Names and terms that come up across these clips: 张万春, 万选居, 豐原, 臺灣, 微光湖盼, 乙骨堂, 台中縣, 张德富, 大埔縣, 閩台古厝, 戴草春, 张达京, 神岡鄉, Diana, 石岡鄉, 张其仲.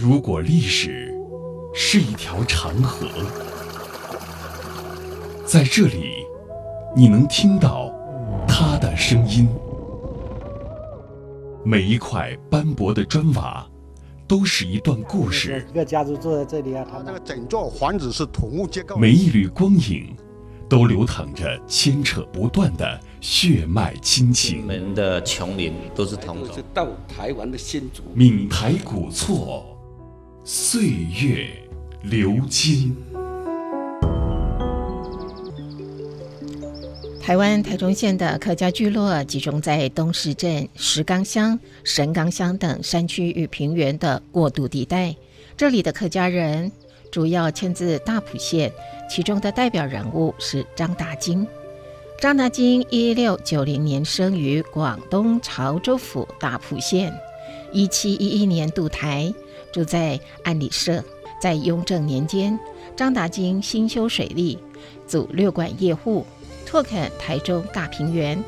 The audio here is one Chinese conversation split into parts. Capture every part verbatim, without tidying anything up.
如果历史是一条长河，在这里你能听到它的声音。每一块斑驳的砖瓦都是一段故事，一个家族坐在这里啊，他这个整座房子是土木结构，每一缕光影都流淌着牵扯不断的血脉亲情。我们的琼林都是同族，到台湾的新竹，闽台古厝，岁月流金。台湾台中县的客家聚落集中在东石镇、石冈乡、神冈乡等山区与平原的过渡地带。这里的客家人主要迁自大埔县，其中的代表人物是张达京。张达京一六九零年生于广东潮州府大埔县，一七一一年渡台，住在安里社。在雍正年间，张达京兴修水利，组六管业户，拓垦台中大平原，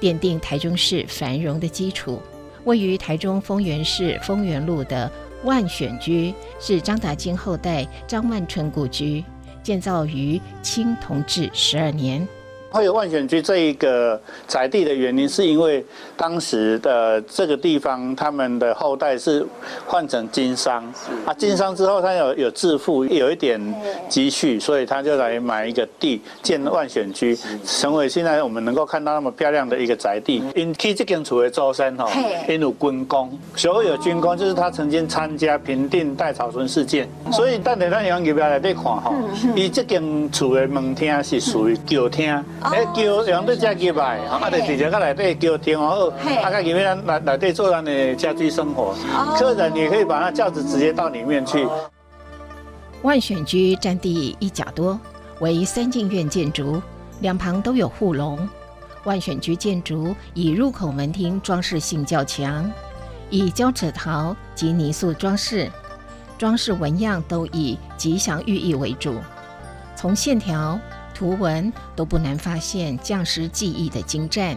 奠定台中市繁荣的基础。位于台中丰原市丰原路的万选居是张达京后代张万春故居，建造于清同治十二年。会有万选居这一个宅地的原因，是因为当时的这个地方，他们的后代是换成经商啊，经商之后他有有致富，有一点积蓄，所以他就来买一个地建万选居，成为现在我们能够看到那么漂亮的一个宅地。因起这间厝的周身吼，因有军功，所有军功就是他曾经参加平定戴草春事件，所以等下咱用入来来对看吼，伊这间厝的门厅是属于叫厅。哎，叫用到这几摆，啊，就直接到内底叫听好，啊，到里面咱内内底做咱的家居生活。客人也可以把那轿子直接到里面去。万选居占地一甲多，为三进院建筑，两旁都有护笼。万选居建筑以入口门厅装饰性较强，以胶纸陶及泥塑装饰，装饰纹样都以吉祥寓意为主。从线条、图文都不难发现匠师技艺的精湛。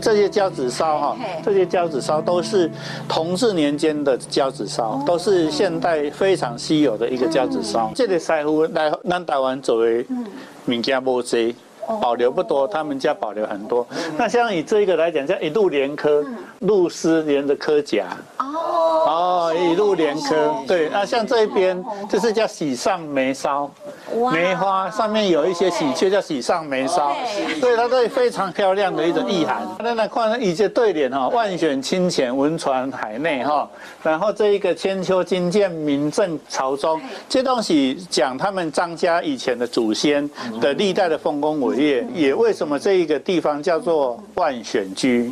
这些胶纸烧哈，这些胶纸烧都是同治年间的胶纸烧，都是现代非常稀有的一个胶纸烧。这个师傅来咱台湾做的物件无济，保留不多，他们家保留很多。那像以这一个来讲，像一路连科，露丝连着科甲。哦，一路连科，对。那像这一边就是叫喜上眉梢，梅花上面有一些喜鹊，叫喜上眉梢，所以它对非常漂亮的一种意涵。那来看一些对联哈，万选清浅文传海内哈，然后这一个千秋金剑名震朝中，这东西讲他们张家以前的祖先的历代的丰功伟业。也为什么这一个地方叫做万选居？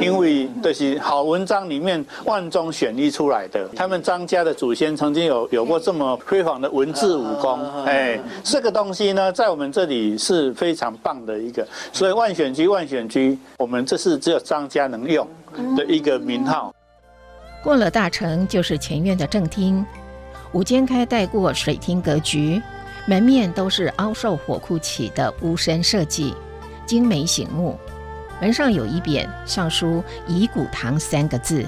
因为就是好文章里面万中选一出来的，他们张家的祖先曾经有有过这么辉煌的文治武功，哎。这个东西呢，在我们这里是非常棒的一个，所以万选居万选居，我们这是只有张家能用的一个名号。过了大城就是前院的正厅，吴坚开带过水厅格局，门面都是凹受火库起的屋身设计，精美醒目。门上有一匾，上书“乙骨堂”三个字。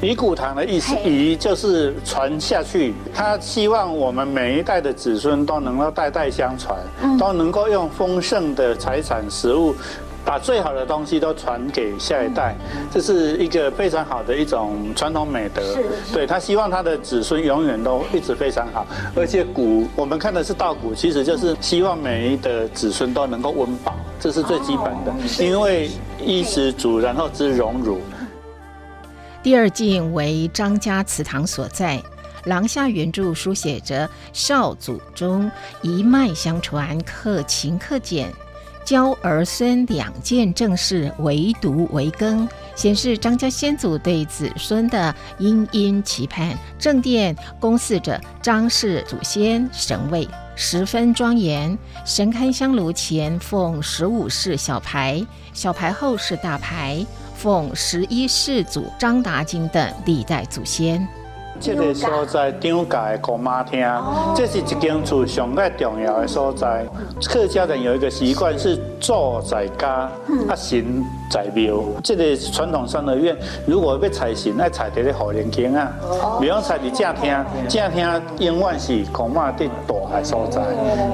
乙骨堂的意思，乙就是传下去，他希望我们每一代的子孙都能够代代相传，都能够用丰盛的财产食物，把最好的东西都传给下一代，这是一个非常好的一种传统美德。对，他希望他的子孙永远都一直非常好，而且骨我们看的是稻谷，其实就是希望每一的子孙都能够温饱，这是最基本的，因为衣食足，然后知荣辱。第二进为张家祠堂所在，廊下原著书写着少祖宗一脉相传，克勤克俭，教儿孙两件正事，唯独为耕，显示张家先祖对子孙的殷殷期盼。正殿供祀着张氏祖先神位，十分庄严。神龛香炉前奉十五世小牌，小牌后是大牌，奉十一世祖张达京等历代祖先。这个所在张家的姑妈厅，这是一间厝上个重要的所在。客家人有一个习惯是祖在家，嗯、啊神在庙。这个传统三合院，如果要财神，爱财在咧后人间啊，不用财在正厅，正厅永远是恐怕对大的所在。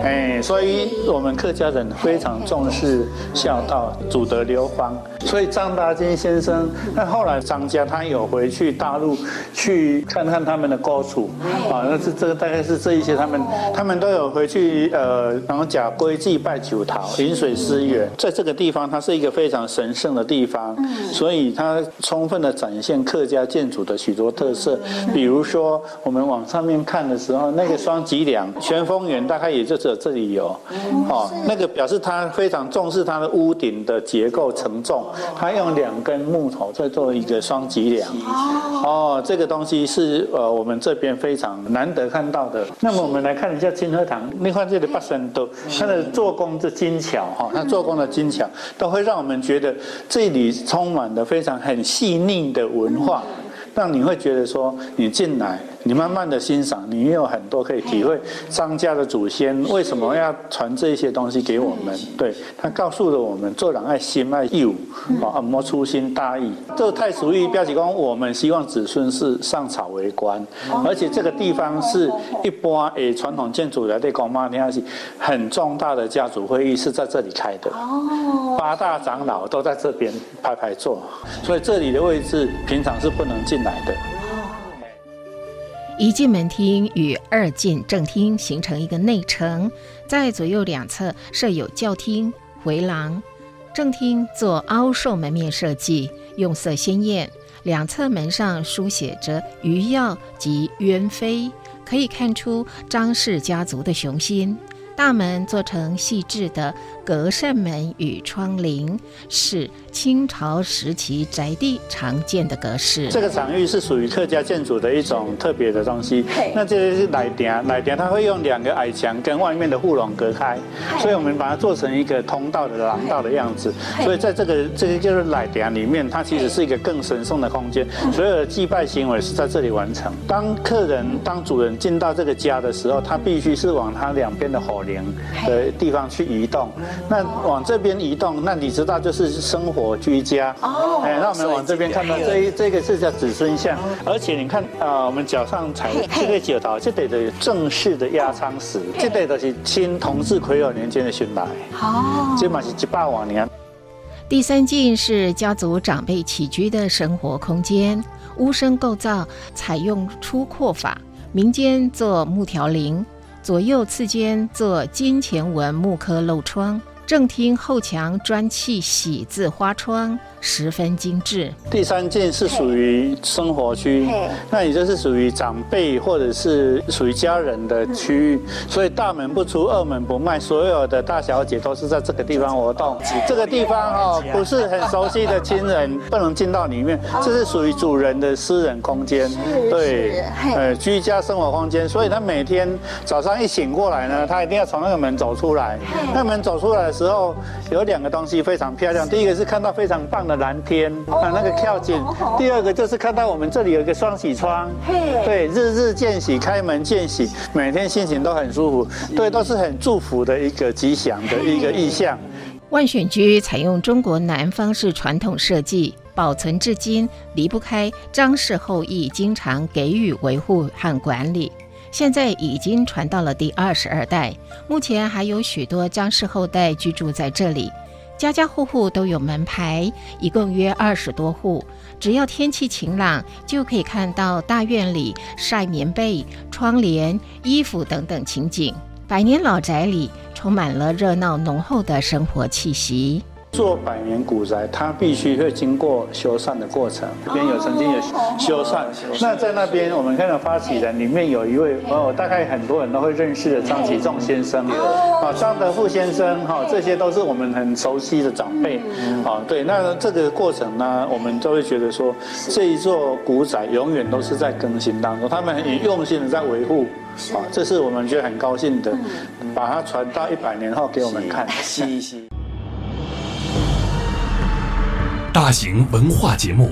哎，所以我们客家人非常重视孝道、祖德流芳。所以张大千先生，那后来张家他有回去大陆去看看他们的故厝，啊，那是这个大概是这一些他们他们都有回去呃，然后假规祭拜九桃，饮水思源，在这个地方它是一个非常神圣的地方，所以它充分的展现客家建筑的许多特色，比如说我们往上面看的时候，那个双脊梁全峰园大概也就只有这里有，哦，那个表示它非常重视它的屋顶的结构承重。 他用两根木头再做一个双脊梁，哦，这个东西是呃我们这边非常难得看到的。那么我们来看一下清和堂，你看这里八神都，它的做工的精巧哈，它做工的精巧都会让我们觉得这里充满了非常很细腻的文化，让你会觉得说你进来。 你慢慢的欣赏，你也有很多可以体会张家的祖先为什么要传这些东西给我们。对他告诉了我们，做人爱心爱义务，啊，莫粗心大意。这太俗语表示讲，我们希望子孙是上草为官，而且这个地方是一般诶传统建筑来对公妈，你看是很重大的家族会议是在这里开的，八大长老都在这边排排坐，所以这里的位置平常是不能进来的。 一进门厅与二进正厅形成一个内城，在左右两侧设有教厅、回廊。正厅做凹瘦门面设计，用色鲜艳，两侧门上书写着“余耀”及“鸢飞”，可以看出张氏家族的雄心。大门做成细致的隔扇门与窗棂，是清朝时期宅地常见的格式。这个场域是属于客家建筑的一种特别的东西。那这些是内埕，内埕它会用两个矮墙跟外面的护笼隔开，所以我们把它做成一个通道的廊道的样子。所以在这个这个就是内埕里面，它其实是一个更神圣的空间。所有的祭拜行为是在这里完成。当客人、当主人进到这个家的时候，他必须是往他两边的火灵的地方去移动。 那往这边移动，那你知道就是生活居家哦。哎，那我们往这边看到这一这个是叫子孙像，而且你看啊，我们脚上踩这个九桃，这得的正式的压舱石，这得的是清同治癸酉年间的巡来哦，这嘛是一百多年。第三进是家族长辈起居的生活空间，屋身构造采用出阔法，民间做木条棂。 左右次间做金钱纹木刻镂窗，正厅后墙砖砌喜字花窗，十分精致。第三进是属于生活区，那也就是属于长辈或者是属于家人的区域，所以大门不出，二门不迈，所有的大小姐都是在这个地方活动。这个地方哦，不是很熟悉的亲人不能进到里面，这是属于主人的私人空间。对，呃，居家生活空间，所以他每天早上一醒过来呢，他一定要从那个门走出来。那门走出来的时候，有两个东西非常漂亮，第一个是看到非常棒的蓝天，啊，那个跳井；第二个就是看到我们这里有一个双喜窗，对，日日见喜，开门见喜，每天心情都很舒服，对，都是很祝福的一个吉祥的一个意象。万选居采用中国南方式传统设计。 保存至今，离不开张氏后裔经常给予维护和管理。现在已经传到了第二十二代，目前还有许多张氏后代居住在这里，家家户户都有门牌，一共约二十多户。只要天气晴朗，就可以看到大院里晒棉被、窗帘、衣服等等情景。百年老宅里充满了热闹浓厚的生活气息。 做百年古宅，它必须会经过修缮的过程。这边有曾经有修缮，那在那边我们看到发起人里面有一位，哦，大概很多人都会认识的张其仲先生，啊，张德富先生，哈，这些都是我们很熟悉的长辈，啊，对。那这个过程呢，我们都会觉得说，这一座古宅永远都是在更新当中，他们很用心的在维护。 啊，这是我们觉得很高兴的，把它传到一百年后给我们看。是是。 大型文化节目，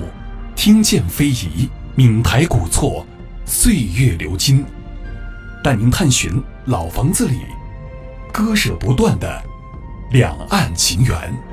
听见非遗，闽台古厝，岁月流金，带您探寻老房子里割舍不断的两岸情缘。